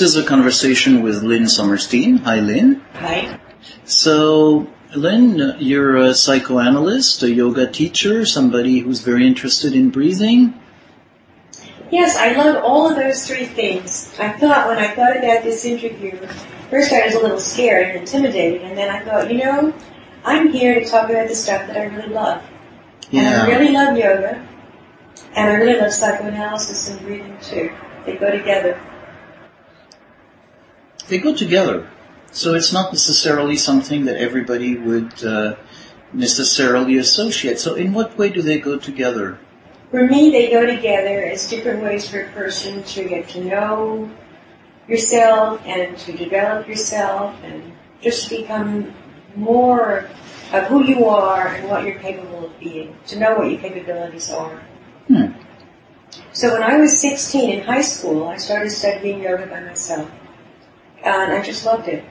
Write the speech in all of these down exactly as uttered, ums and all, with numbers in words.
This is a conversation with Lynn Summerstein. Hi, Lynn. Hi. So, Lynn, you're a psychoanalyst, a yoga teacher, somebody who's very interested in breathing. Yes, I love all of those three things. I thought when I thought about this interview, first I was a little scared and intimidated, and then I thought, you know, I'm here to talk about the stuff that I really love. Yeah. And I really love yoga, and I really love psychoanalysis and breathing too. They go together. They go together. So it's not necessarily something that everybody would uh, necessarily associate. So in what way do they go together? For me, they go together as different ways for a person to get to know yourself and to develop yourself and just become more of who you are and what you're capable of being, to know what your capabilities are. Hmm. So when I was sixteen in high school, I started studying yoga by myself. And I just loved it.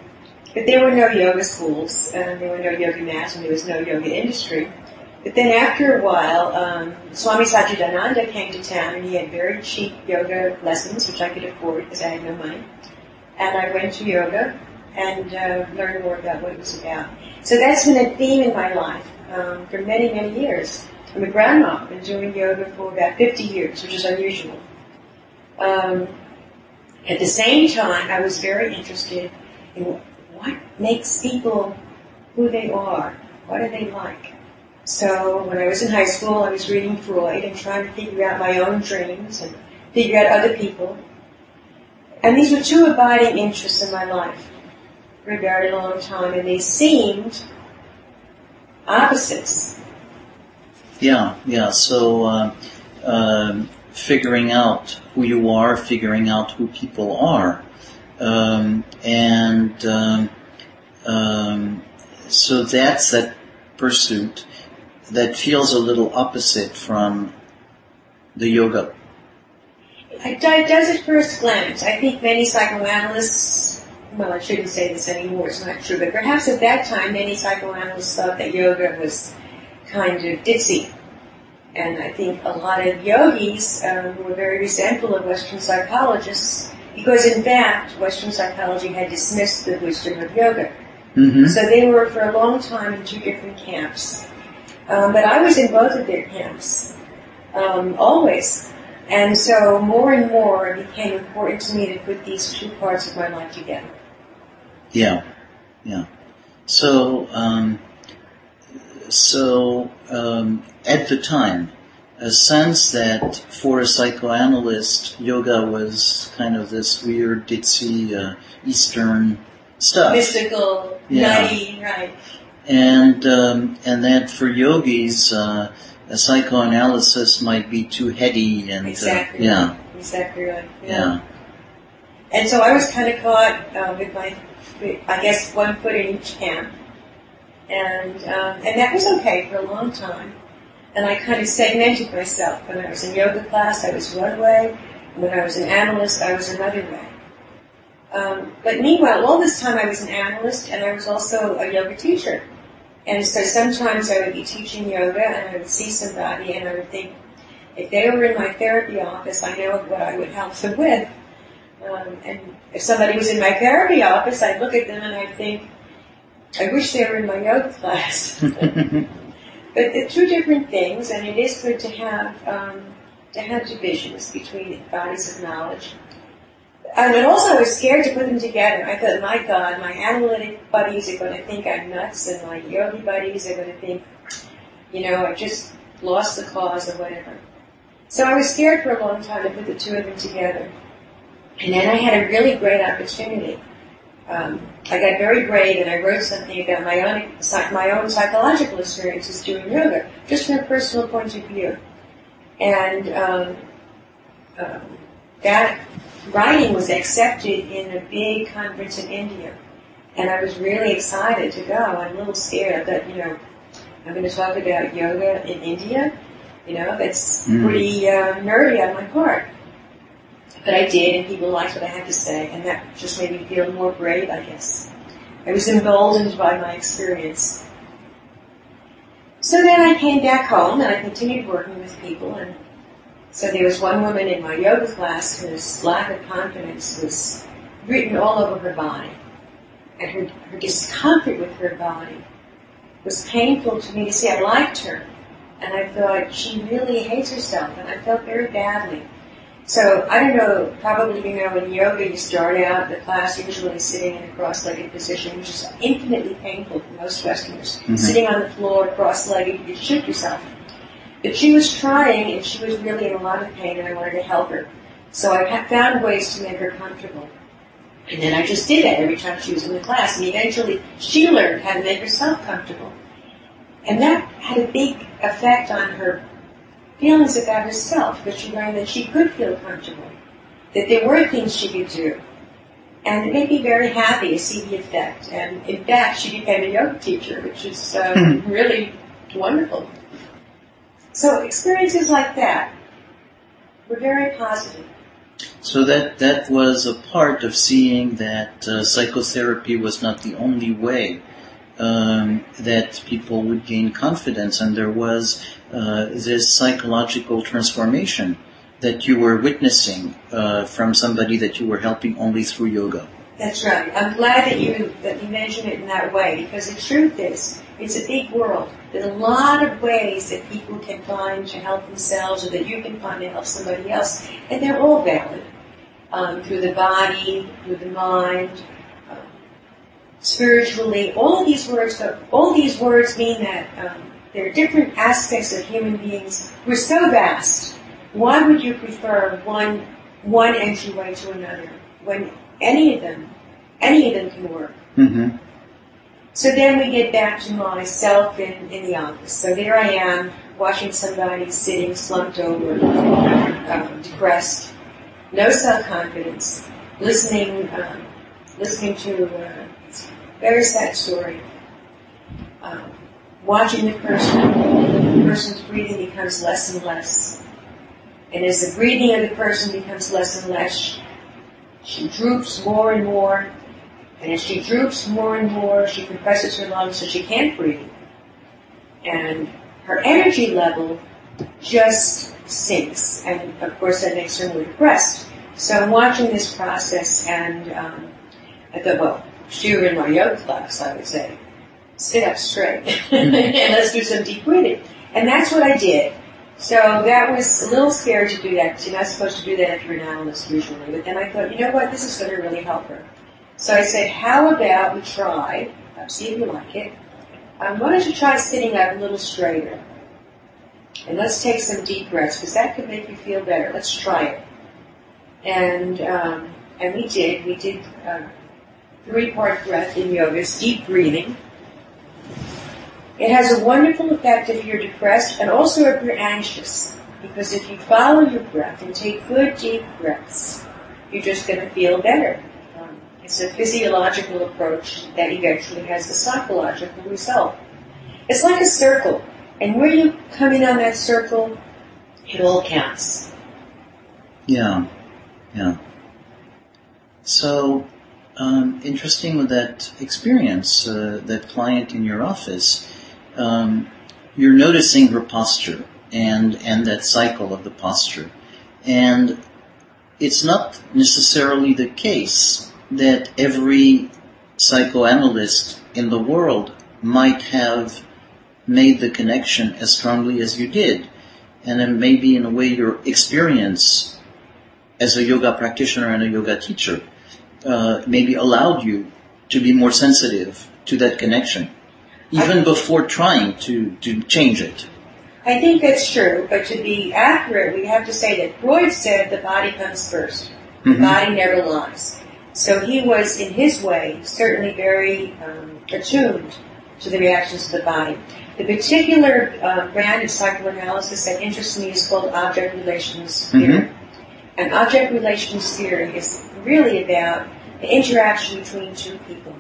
But there were no yoga schools, and there were no yoga mats, and there was no yoga industry. But then after a while, um, Swami Sajidananda came to town, and he had very cheap yoga lessons, which I could afford because I had no money. And I went to yoga and uh, learned more about what it was about. So that's been a theme in my life um, for many, many years. I'm a grandma. I've been doing yoga for about fifty years, which is unusual. Um, At the same time, I was very interested in what makes people who they are. What are they like? So when I was in high school, I was reading Freud and trying to figure out my own dreams and figure out other people. And these were two abiding interests in my life for a very long time, and they seemed opposites. Yeah, yeah. So uh, um figuring out who you are, figuring out who people are. Um, and um, um, so that's that pursuit that feels a little opposite from the yoga. It does at first glance. I think many psychoanalysts, well, I shouldn't say this anymore, it's not true, but perhaps at that time many psychoanalysts thought that yoga was kind of ditzy. And I think a lot of yogis um, were very resentful of Western psychologists because, in fact, Western psychology had dismissed the wisdom of yoga. Mm-hmm. So they were, for a long time, in two different camps. Um, but I was in both of their camps, um, always. And so more and more it became important to me to put these two parts of my life together. Yeah, yeah. So... Um So, um, at the time, a sense that for a psychoanalyst, yoga was kind of this weird, ditzy, uh, Eastern stuff. Mystical, yeah. Nutty, right. And, um, and that for yogis, uh, a psychoanalysis might be too heady and, exactly. Uh, yeah. Exactly right. Yeah. yeah. And so I was kind of caught, uh, with my, with, I guess, one foot in each camp. And um, and that was okay for a long time. And I kind of segmented myself. When I was in yoga class, I was one way. And when I was an analyst, I was another way. Um, but meanwhile, all this time I was an analyst, and I was also a yoga teacher. And so sometimes I would be teaching yoga, and I would see somebody, and I would think, if they were in my therapy office, I know what I would help them with. Um, and if somebody was in my therapy office, I'd look at them, and I'd think, I wish they were in my yoga class. But they're two different things, and it is good to have um, to have divisions between bodies of knowledge. And it also I was scared to put them together. I thought, my God, my analytic buddies are going to think I'm nuts, and my yogi buddies are going to think, you know, I just lost the cause or whatever. So I was scared for a long time to put the two of them together. And then I had a really great opportunity. Um, I got very brave, and I wrote something about my own my own psychological experiences doing yoga, just from a personal point of view. And um, um, that writing was accepted in a big conference in India, and I was really excited to go. I'm a little scared that, you know, I'm going to talk about yoga in India. You know, that's mm. pretty uh, nerdy on my part. But I did, and people liked what I had to say, and that just made me feel more brave, I guess. I was emboldened by my experience. So then I came back home, and I continued working with people, and so there was one woman in my yoga class whose lack of confidence was written all over her body. And her, her discomfort with her body was painful to me to see. I liked her. And I thought, she really hates herself. And I felt very badly. So, I don't know, probably, you know, in yoga you start out the class usually sitting in a cross-legged position, which is infinitely painful for most Westerners. Mm-hmm. Sitting on the floor, cross-legged, you'd shoot yourself. But she was trying, and she was really in a lot of pain, and I wanted to help her. So I found ways to make her comfortable. And then I just did it every time she was in the class, and eventually she learned how to make herself comfortable. And that had a big effect on her feelings about herself, but she learned that she could feel comfortable, that there were things she could do. And it made me very happy to see the effect. And in fact, she became a yoga teacher, which is um, really wonderful. So experiences like that were very positive. So that, that was a part of seeing that uh, psychotherapy was not the only way Um, that people would gain confidence, and there was uh, this psychological transformation that you were witnessing uh, from somebody that you were helping only through yoga. That's right. I'm glad that you that you mentioned it in that way, because the truth is, it's a big world. There's a lot of ways that people can find to help themselves, or that you can find to help somebody else, and they're all valid. Um, through the body, through the mind, spiritually, all of these words, all these words mean that um, there are different aspects of human beings. We're so vast. Why would you prefer one one entryway to another when any of them, any of them can work? Mm-hmm. So then we get back to myself in, in the office. So there I am, watching somebody sitting slumped over, um, depressed, no self-confidence, listening, um, listening to. Uh, Very sad story. Um, watching the person, the person's breathing becomes less and less. And as the breathing of the person becomes less and less, she, she droops more and more. And as she droops more and more, she compresses her lungs so she can't breathe. And her energy level just sinks. And of course that makes her more depressed. So I'm watching this process, and um, I thought, well, if you were in my yoga class, I would say, sit up straight and let's do some deep breathing. And that's what I did. So that was a little scary to do that, because you're not supposed to do that if you're an analyst usually. But then I thought, you know what, this is going to really help her. So I said, how about we try, see if you like it, um, why don't you try sitting up a little straighter? And let's take some deep breaths, because that could make you feel better. Let's try it. And um, and we did. We did... Uh, three-part breath in yoga. It's deep breathing. It has a wonderful effect if you're depressed, and also if you're anxious, because if you follow your breath and take good deep breaths, you're just going to feel better. Um, it's a physiological approach that eventually has a psychological result. It's like a circle, and where you come in on that circle, it all counts. Yeah, yeah. So... Um, interesting with that experience, uh, that client in your office, um, you're noticing her posture and, and that cycle of the posture. And it's not necessarily the case that every psychoanalyst in the world might have made the connection as strongly as you did. And then maybe in a way your experience as a yoga practitioner and a yoga teacher Uh, maybe allowed you to be more sensitive to that connection, even before trying to, to change it. I think that's true, but to be accurate, we have to say that Freud said the body comes first. The mm-hmm. body never lies. So he was, in his way, certainly very um, attuned to the reactions of the body. The particular uh, brand of psychoanalysis that interests me is called object relations theory. Mm-hmm. And object relations theory is really about the interaction between two people.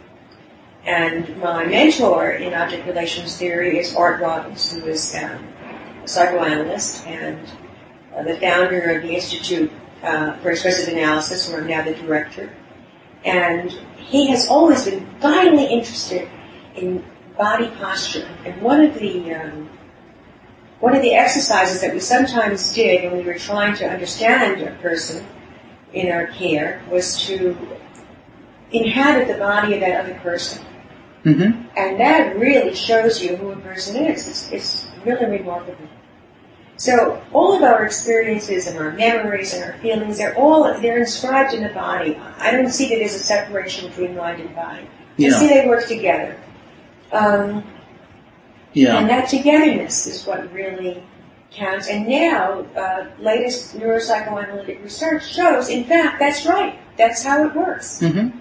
And my mentor in object relations theory is Art Robbins, who is um, a psychoanalyst and uh, the founder of the Institute uh, for Expressive Analysis, where I'm now the director. And he has always been vitally interested in body posture. And one of the um, One of the exercises that we sometimes did when we were trying to understand a person in our care was to inhabit the body of that other person. Mm-hmm. And that really shows you who a person is. It's, it's really remarkable. So all of our experiences and our memories and our feelings, they're all, they're inscribed in the body. I don't see that there's a separation between mind and body. Yeah. I see they work together. Um, yeah. And that togetherness is what really counts. And now, uh, latest neuropsychoanalytic research shows, in fact, that's right. That's how it works. Mm-hmm.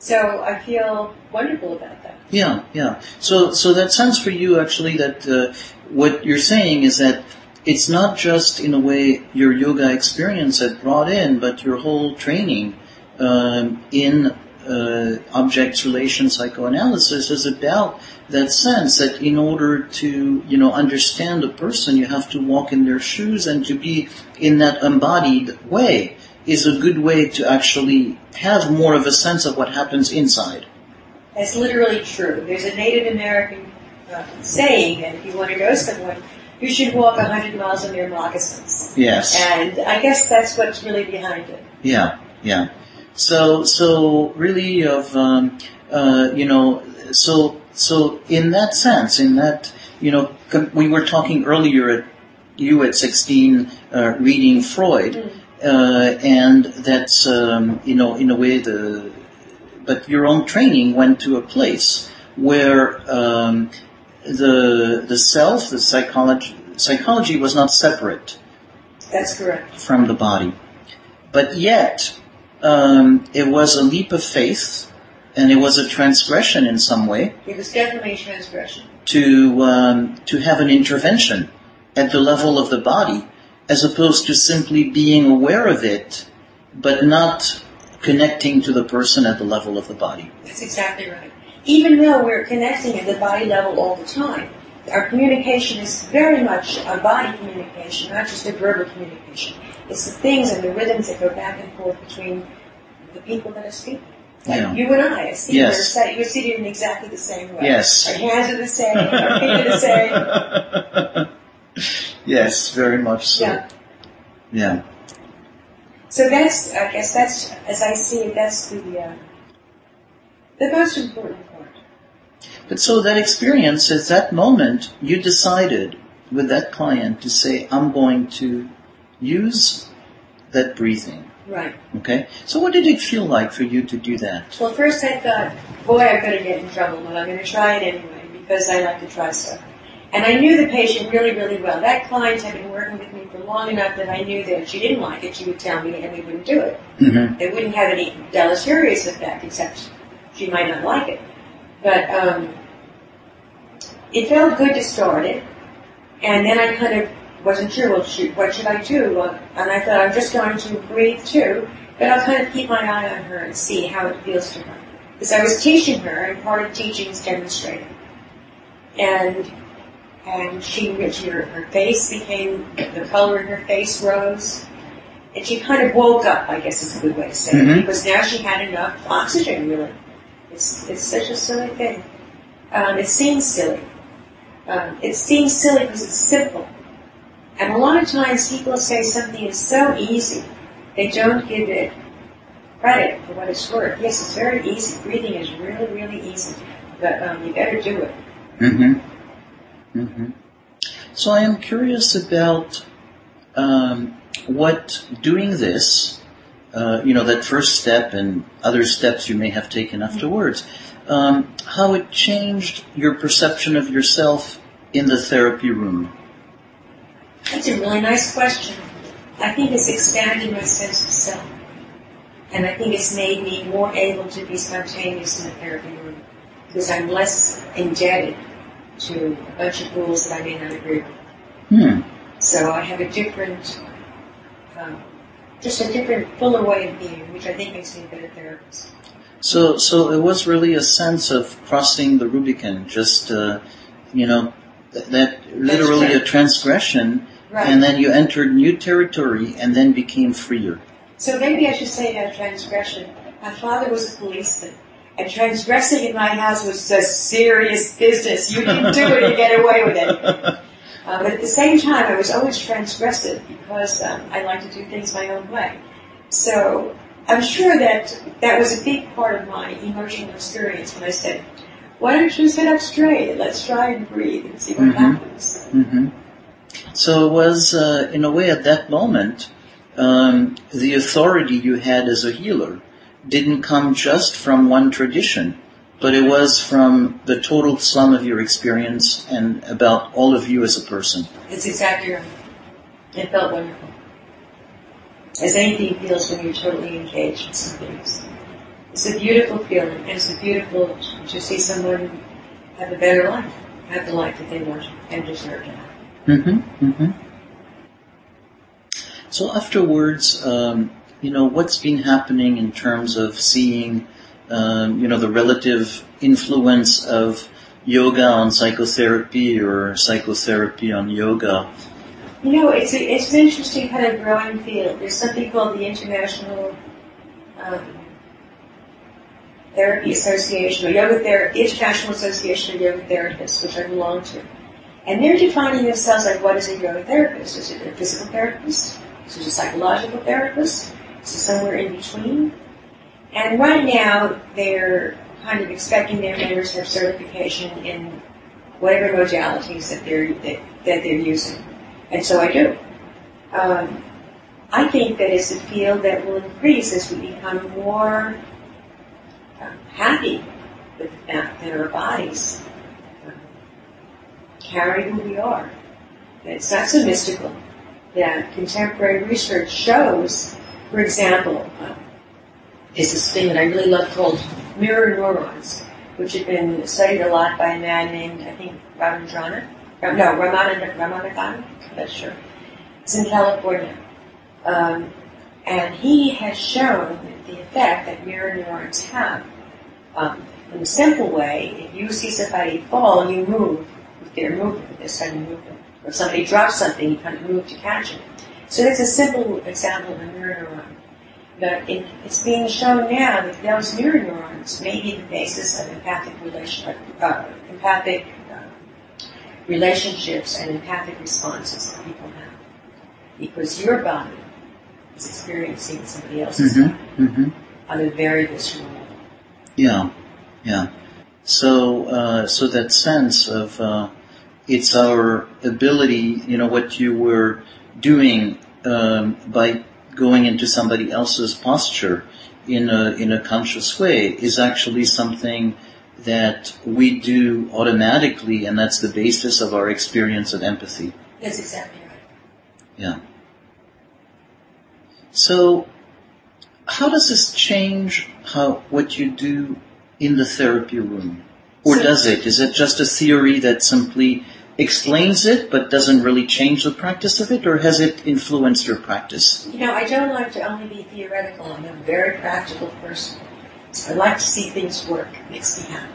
So I feel wonderful about that. Yeah, yeah. So, so that sounds for you actually that uh, what you're saying is that it's not just in a way your yoga experience that brought in, but your whole training um, in uh, object relation psychoanalysis is about that sense that in order to, you know, understand a person, you have to walk in their shoes, and to be in that embodied way is a good way to actually have more of a sense of what happens inside. That's literally true. There's a Native American uh, saying that if you want to know someone, you should walk one hundred miles in your moccasins. Yes. And I guess that's what's really behind it. Yeah, yeah. So, so really of, um, uh, you know, so, so in that sense, in that, you know, we were talking earlier at you at sixteen, uh, reading Freud. Mm-hmm. Uh, and that's, um, you know, in a way the, but your own training went to a place where, um, the, the self, the psychology, psychology was not separate. That's correct. From the body. But yet, um, it was a leap of faith, and it was a transgression in some way. It was definitely a transgression. To, um, to have an intervention at the level of the body, as opposed to simply being aware of it, but not connecting to the person at the level of the body. That's exactly right. Even though we're connecting at the body level all the time, our communication is very much a body communication, not just a verbal communication. It's the things and the rhythms that go back and forth between the people that are speaking. Like yeah. You and I are seated, yes. We're seated in exactly the same way. Yes. Our hands are the same, our feet are the same. Yes, very much so. Yeah. yeah. So that's, I guess that's, as I see it, that's the uh, the most important part. But so that experience, at that moment, you decided with that client to say, I'm going to use that breathing. Right. Okay? So what did it feel like for you to do that? Well, first I thought, boy, I'm going to get in trouble, but I'm going to try it anyway, because I like to try stuff. And I knew the patient really, really well. That client had been working with me for long enough that I knew that if she didn't like it, she would tell me and we wouldn't do it. Mm-hmm. It wouldn't have any deleterious effect, except she might not like it. But um, it felt good to start it. And then I kind of wasn't sure, well, shoot, what should I do? And I thought, I'm just going to breathe too, but I'll kind of keep my eye on her and see how it feels to her. Because I was teaching her, and part of teaching is demonstrating. And... And she, she, her face became, the color in her face rose. And she kind of woke up, I guess is a good way to say mm-hmm. it, because now she had enough oxygen, really. It's it's such a silly thing. Um, it seems silly. Um, it seems silly because it's simple. And a lot of times people say something is so easy, they don't give it credit for what it's worth. Yes, it's very easy. Breathing is really, really easy. But um, you better do it. Mm-hmm. Mm-hmm. So I am curious about um, what doing this, uh, you know, that first step and other steps you may have taken afterwards, um, how it changed your perception of yourself in the therapy room. That's a really nice question. I think it's expanded my sense of self, and I think it's made me more able to be spontaneous in the therapy room because I'm less indebted to a bunch of rules that I may not agree with. Hmm. So I have a different, um, just a different, fuller way of being, which I think makes me a better therapist. So, so it was really a sense of crossing the Rubicon, just, uh, you know, th- that literally right. a transgression, right. And then you entered new territory and then became freer. So maybe I should say about transgression. My father was a policeman. And transgressing in my house was a serious business. You didn't do it, you get away with it. Uh, but at the same time, I was always transgressive because um, I like to do things my own way. So I'm sure that that was a big part of my emotional experience when I said, why don't you sit up straight? Let's try and breathe and see what mm-hmm. happens. Mm-hmm. So it was, uh, in a way, at that moment, um, the authority you had as a healer didn't come just from one tradition, but it was from the total sum of your experience and about all of you as a person. It's exactly right. It felt wonderful. As anything feels when you're totally engaged in some things. It's a beautiful feeling, and it's a beautiful to see someone have a better life, have the life that they want and deserve to have. Mm-hmm, mm-hmm. So afterwards, um, you know, what's been happening in terms of seeing, um, you know, the relative influence of yoga on psychotherapy or psychotherapy on yoga? You know, it's a, it's an interesting kind of growing field. There's something called the International um, Therapy Association, or Yoga Ther- International Association of Yoga Therapists, which I belong to. And they're defining themselves like, what is a yoga therapist? Is it a physical therapist? Is it a psychological therapist? Is it somewhere in between? And right now, they're kind of expecting their members to have certification in whatever modalities that they're that, that they're using. And so I do. Um, I think that it's a field that will increase as we become more uh, happy with that, that our bodies uh, carry who we are. That it's not so mystical. That contemporary research shows, for example, uh, is this thing that I really love called mirror neurons, which had been studied a lot by a man named, I think, Ramachandran. No, Ramachandran. Ramachandran. But sure. It's in California. Um, and he has shown the effect that mirror neurons have. Um, in a simple way, if you see somebody fall, you move with their movement, with their sudden movement. Or if somebody drops something, you kind of move to catch it. So that's a simple example of a mirror neuron. But it, it's being shown now that those mirror neurons may be the basis of empathic, relation, uh, empathic uh, relationships and empathic responses that people have, because your body is experiencing somebody else's mm-hmm, body mm-hmm. on a very visceral level. Yeah, yeah. So, uh, so that sense of uh, it's our ability, you know, what you were doing um, by going into somebody else's posture in a in a conscious way is actually something that we do automatically, and that's the basis of our experience of empathy. That's exactly right. Yeah. So, how does this change how what you do in the therapy room? Or so, does it? Is it just a theory that simply explains it, but doesn't really change the practice of it, or has it influenced your practice? You know, I don't like to only be theoretical. I'm a very practical person. I like to see things work. It makes me happy.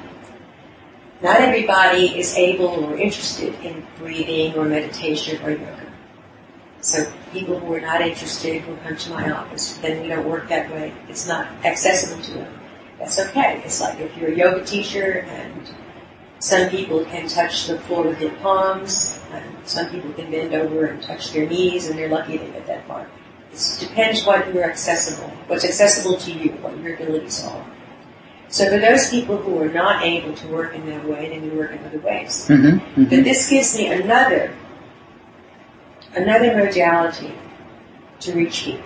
Not everybody is able or interested in breathing or meditation or yoga. So people who are not interested who come to my office, then we don't work that way. It's not accessible to them. That's okay. It's like if you're a yoga teacher and some people can touch the floor with their palms, and some people can bend over and touch their knees, and they're lucky they get that far. It depends what you're accessible, what's accessible to you, what your abilities are. So for those people who are not able to work in that way, then we work in other ways. Mm-hmm, mm-hmm. But this gives me another, another modality to reach people.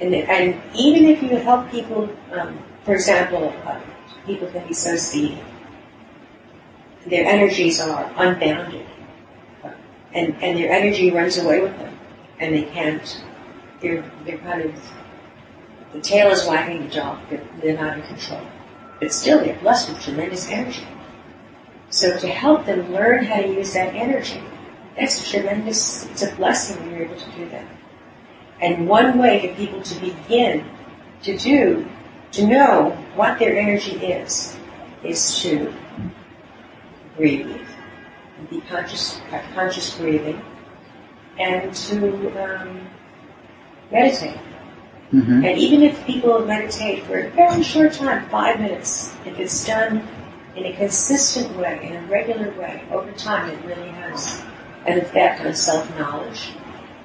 And, and even if you help people, um, for example, uh, people can be so seedy. Their energies are unbounded, and, and their energy runs away with them, and they can't. They're, they're kind of, the tail is wagging the dog, but they're not in control. But still, they're blessed with tremendous energy. So to help them learn how to use that energy, that's a tremendous, it's a blessing when you're able to do that. And one way for people to begin to do, to know what their energy is, is to breathe, be conscious, have conscious breathing, and to, um, meditate. Mm-hmm. And even if people meditate for a very short time, five minutes, if it's done in a consistent way, in a regular way, over time it really has an effect on self-knowledge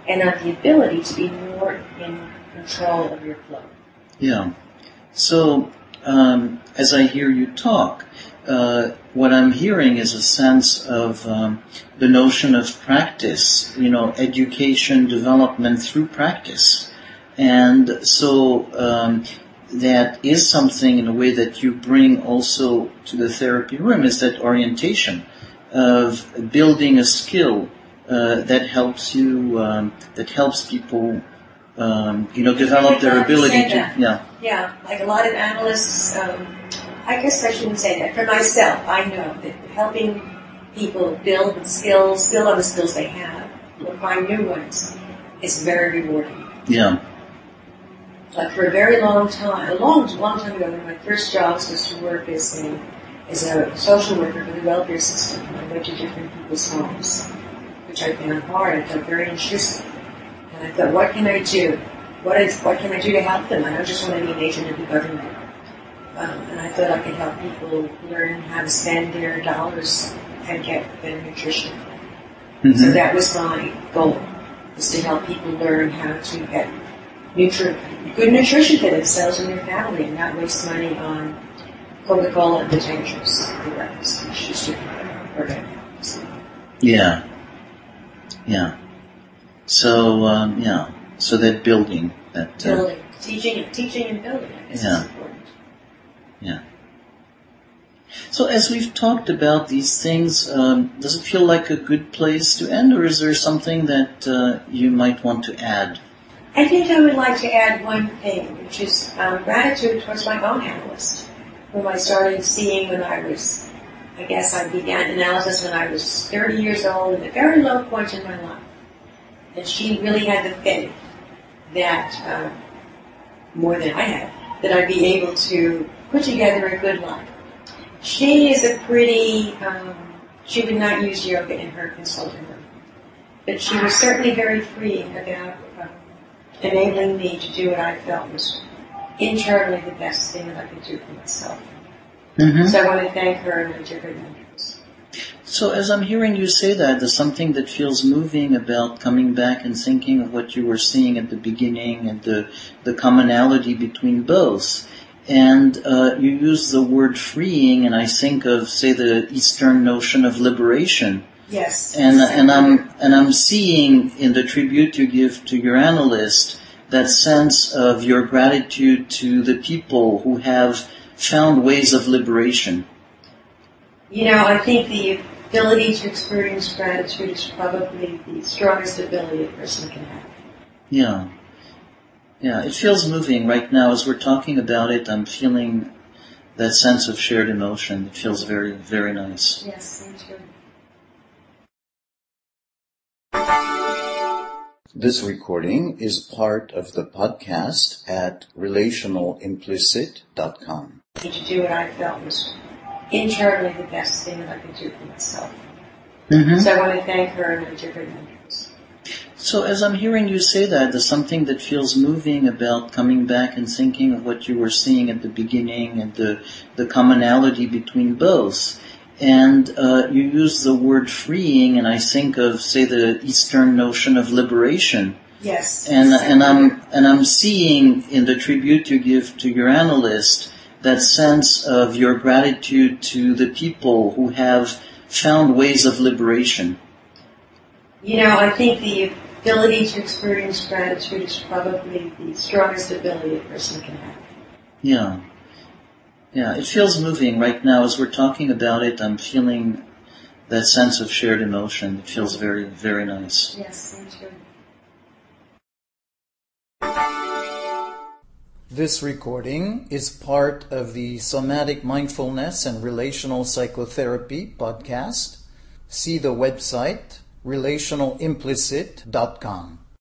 and on the ability to be more in control of your flow. Yeah. So, um, as I hear you talk, uh, what I'm hearing is a sense of um, the notion of practice, you know, education, development through practice. And so um, that is something in a way that you bring also to the therapy room, is that orientation of building a skill uh, that helps you, um, that helps people Um, you know, develop their ability to, yeah. Yeah, like a lot of analysts, um, I guess I shouldn't say that. For myself, I know that helping people build skills, build on the skills they have, or find new ones, is very rewarding. Yeah. Like for a very long time, a long, long time ago, one of my first jobs was to work as a, as a social worker for the welfare system. I went to different people's homes, which I found hard. I felt very intrusive. I thought, what can I do? What is what can I do to help them? I don't just want to be an agent of the government. Um, and I thought I could help people learn how to spend their dollars and get better nutrition. Mm-hmm. So that was my goal, was to help people learn how to get nutri- good nutrition for themselves and their family and not waste money on Coca-Cola and potatoes for breakfast. Yeah. Yeah. So um, yeah, so that building, that uh, building, teaching, teaching and building, I guess, yeah, is important. Yeah. So as we've talked about these things, um, does it feel like a good place to end, or is there something that uh, you might want to add? I think I would like to add one thing, which is um, gratitude towards my own analyst, whom I started seeing when I was, I guess, I began analysis when I was thirty years old, at a very low point in my life. And she really had the faith that, uh, more than I had, that I'd be able to put together a good life. She is a pretty, um, she would not use yoga in her consulting room. But she was certainly very free about uh, enabling me to do what I felt was internally the best thing that I could do for myself. Mm-hmm. So I want to thank her and my dear mentors. So as I'm hearing you say that, there's something that feels moving about coming back and thinking of what you were seeing at the beginning and the, the commonality between both. And uh, you use the word freeing, and I think of, say, the Eastern notion of liberation. Yes. And and I'm and I'm seeing in the tribute you give to your analyst that sense of your gratitude to the people who have found ways of liberation. You know, I think the ability to experience gratitude is probably the strongest ability a person can have. Yeah. Yeah, it feels moving right now. As we're talking about it, I'm feeling that sense of shared emotion. It feels very, very nice. Yes, me too. This recording is part of the podcast at relational implicit dot com. To do what I felt was internally the best thing that I could do for myself. Mm-hmm. So I want to thank her and my dear mentors. So as I'm hearing you say that, there's something that feels moving about coming back and thinking of what you were seeing at the beginning and the, the commonality between both. And uh, you use the word freeing, and I think of, say, the Eastern notion of liberation. Yes. And and I'm and I'm seeing in the tribute you give to your analyst that sense of your gratitude to the people who have found ways of liberation. You know, I think the ability to experience gratitude is probably the strongest ability a person can have. Yeah. Yeah, it feels moving right now. As we're talking about it, I'm feeling that sense of shared emotion. It feels very, very nice. Yes, me too. This recording is part of the Somatic Mindfulness and Relational Psychotherapy podcast. See the website relational implicit dot com.